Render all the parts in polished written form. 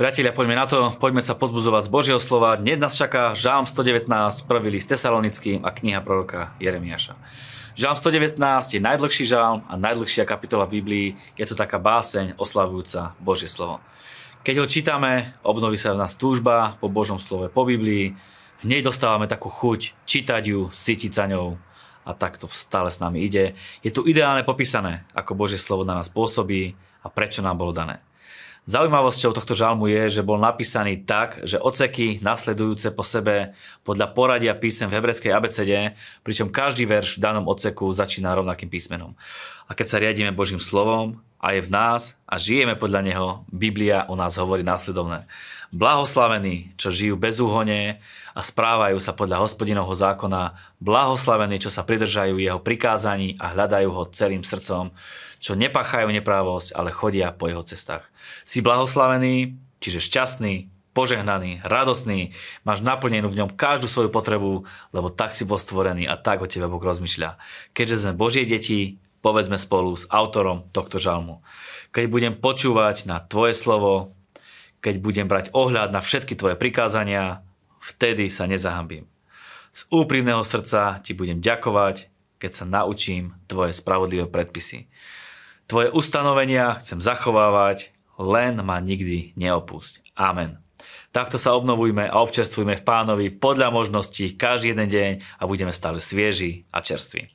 Priatelia, poďme na to, poďme sa pozbudzovať z Božieho slova. Dnes nás čaká Žalm 119, prvý list Tesalonickým a kniha proroka Jeremiáša. Žalm 119 je najdlhší žalm a najdlhšia kapitola v Biblii. Je to taká báseň oslavujúca Božie slovo. Keď ho čítame, obnoví sa v nás túžba po Božom slove, po Biblii. Hneď dostávame takú chuť čítať ju, sytiť sa ňou. A tak to stále s nami ide. Je tu ideálne popísané, ako Božie slovo na nás pôsobí a prečo nám bolo dané. Zaujímavosťou tohto žalmu je, že bol napísaný tak, že odseky nasledujúce po sebe podľa poradia písem v hebreckej abecede, pričom každý verš v danom odseku začína rovnakým písmenom. A keď sa riadíme Božím slovom a je v nás a žijeme podľa neho, Biblia o nás hovorí následovné. Blahoslavení, čo žijú bezúhonne a správajú sa podľa Hospodinovho zákona, blahoslavení, čo sa pridržajú jeho prikázaní a hľadajú ho celým srdcom, čo nepachajú neprávosť, ale chodia po jeho cestách. Si blahoslavený, čiže šťastný, požehnaný, radosný, máš naplnenú v ňom každú svoju potrebu, lebo tak si bol stvorený a tak o tebe Boh rozmýšľa. Keďže sme Božie deti, povedzme spolu s autorom tohto žalmu. Keď budem počúvať na tvoje slovo, keď budem brať ohľad na všetky tvoje prikázania, vtedy sa nezahambím. Z úprimného srdca ti budem ďakovať, keď sa naučím tvoje spravodlivé predpisy. Tvoje ustanovenia chcem zachovávať, len ma nikdy neopúšť. Amen. Takto sa obnovujme a občerstvujme v Pánovi podľa možností každý jeden deň a budeme stále svieži a čerství.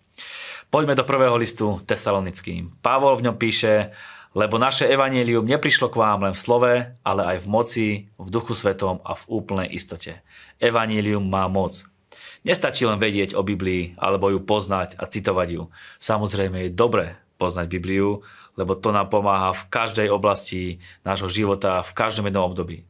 Poďme do prvého listu Tesalonickým. Pavol v ňom píše, lebo naše evanjelium neprišlo k vám len v slove, ale aj v moci, v duchu svetom a v úplnej istote. Evanjelium má moc. Nestačí len vedieť o Biblii, alebo ju poznať a citovať ju. Samozrejme je dobré poznať Bibliu, lebo to nám pomáha v každej oblasti nášho života, v každom jednom období.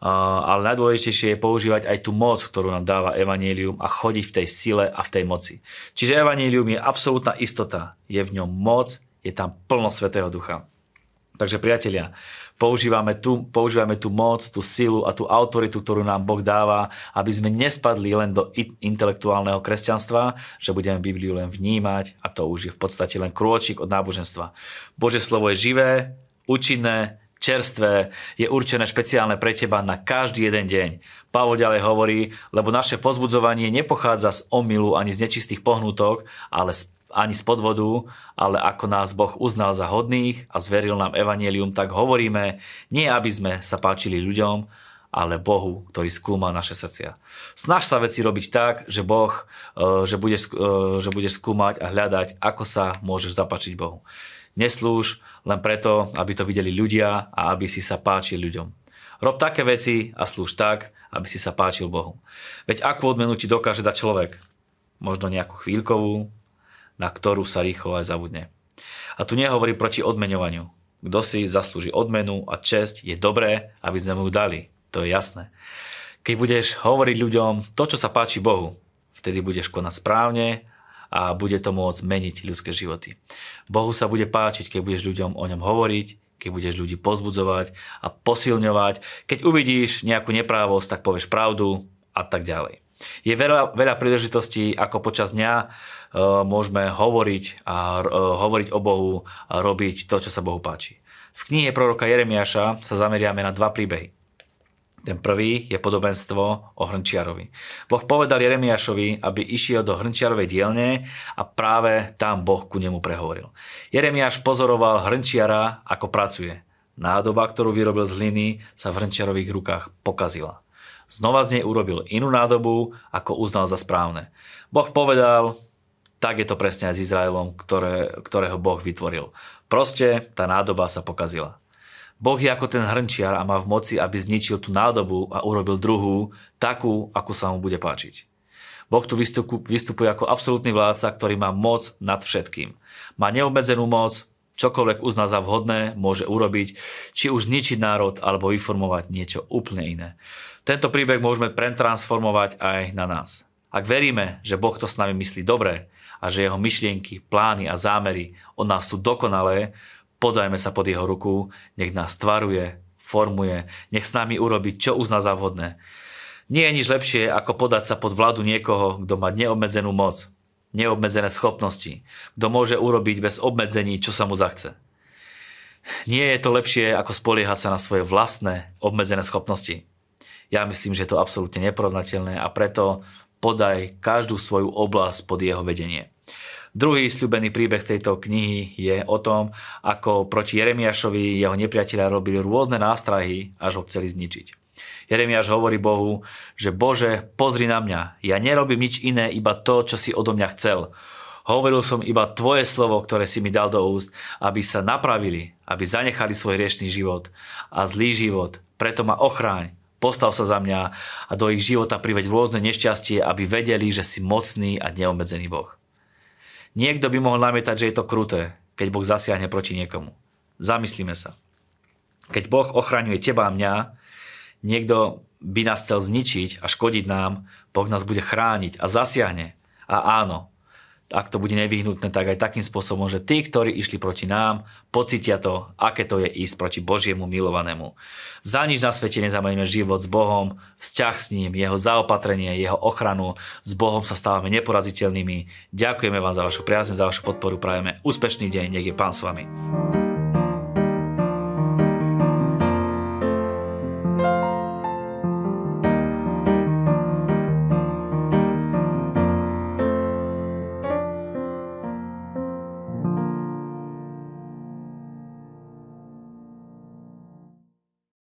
Ale najdôležitejšie je používať aj tú moc, ktorú nám dáva evanjelium a chodiť v tej sile a v tej moci. Čiže evanjelium je absolútna istota, je v ňom moc, je tam plno Svätého Ducha. Takže priatelia, používame tú moc, tú silu a tú autoritu, ktorú nám Boh dáva, aby sme nespadli len do intelektuálneho kresťanstva, že budeme Bibliu len vnímať a to už je v podstate len krôčik od náboženstva. Božie slovo je živé, účinné, čerstvé, je určené špeciálne pre teba na každý jeden deň. Pavol ďalej hovorí, lebo naše pozbudzovanie nepochádza z omylu ani z nečistých pohnútok, ani z podvodu, ale ako nás Boh uznal za hodných a zveril nám evanjelium, tak hovoríme, nie aby sme sa páčili ľuďom, ale Bohu, ktorý skúma naše srdcia. Snaž sa veci robiť tak, že budeš skúmať a hľadať, ako sa môžeš zapáčiť Bohu. Neslúž len preto, aby to videli ľudia a aby si sa páčil ľuďom. Rob také veci a slúž tak, aby si sa páčil Bohu. Veď akú odmenu ti dokáže dať človek? Možno nejakú chvíľkovú, na ktorú sa rýchlo aj zabudne. A tu nehovorí proti odmeňovaniu. Kto si zaslúži odmenu a česť, je dobré, aby sme mu ju dali. To je jasné. Keď budeš hovoriť ľuďom to, čo sa páči Bohu, vtedy budeš konať správne a bude to môcť meniť ľudské životy. Bohu sa bude páčiť, keď budeš ľuďom o ňom hovoriť, keď budeš ľudí pozbudzovať a posilňovať, keď uvidíš nejakú neprávosť, tak povieš pravdu a tak ďalej. Je veľa príležitostí, ako počas dňa môžeme hovoriť a hovoriť o Bohu a robiť to, čo sa Bohu páči. V knihe proroka Jeremiáša sa zameriame na dva príbehy. Ten prvý je podobenstvo o hrnčiarovi. Boh povedal Jeremiášovi, aby išiel do hrnčiarovej dielne a práve tam Boh ku nemu prehovoril. Jeremiáš pozoroval hrnčiara, ako pracuje. Nádoba, ktorú vyrobil z hliny, sa v hrnčiarových rukách pokazila. Znova z nej urobil inú nádobu, ako uznal za správne. Boh povedal, tak je to presne aj s Izraelom, ktorého Boh vytvoril. Proste tá nádoba sa pokazila. Boh je ako ten hrnčiar a má v moci, aby zničil tú nádobu a urobil druhú, takú, akú sa mu bude páčiť. Boh tu vystupuje ako absolútny vládca, ktorý má moc nad všetkým. Má neobmedzenú moc, čokoľvek uzná za vhodné, môže urobiť, či už zničiť národ, alebo vyformovať niečo úplne iné. Tento príbeh môžeme pretransformovať aj na nás. Ak veríme, že Boh to s nami myslí dobre a že jeho myšlienky, plány a zámery od nás sú dokonalé, podajme sa pod jeho ruku, nech nás tvaruje, formuje, nech s nami urobí, čo uzná za vhodné. Nie je nič lepšie, ako podať sa pod vládu niekoho, kto má neobmedzenú moc, neobmedzené schopnosti, kto môže urobiť bez obmedzení, čo sa mu zachce. Nie je to lepšie, ako spoliehať sa na svoje vlastné obmedzené schopnosti. Ja myslím, že je to absolútne neporovnateľné a preto podaj každú svoju oblasť pod jeho vedenie. Druhý sľubený príbeh z tejto knihy je o tom, ako proti Jeremiášovi jeho nepriatelia robili rôzne nástrahy, až ho chceli zničiť. Jeremiáš hovorí Bohu, že Bože, pozri na mňa, ja nerobím nič iné, iba to, čo si odo mňa chcel. Hovoril som iba tvoje slovo, ktoré si mi dal do úst, aby sa napravili, aby zanechali svoj hriešny život a zlý život, preto ma ochráň. Postav sa za mňa a do ich života priveď rôzne nešťastie, aby vedeli, že si mocný a neobmedzený Boh. Niekto by mohol namietať, že je to kruté, keď Boh zasiahne proti niekomu. Zamyslíme sa. Keď Boh ochraňuje teba a mňa, niekto by nás chcel zničiť a škodiť nám, Boh nás bude chrániť a zasiahne. A áno, ak to bude nevyhnutné, tak aj takým spôsobom, že tí, ktorí išli proti nám, pocítia to, aké to je ísť proti Božiemu milovanému. Za nič na svete nezameníme život s Bohom, vzťah s ním, jeho zaopatrenie, jeho ochranu. S Bohom sa stávame neporaziteľnými. Ďakujeme vám za vašu priazň, za vašu podporu, prajeme úspešný deň, nech je Pán s vami.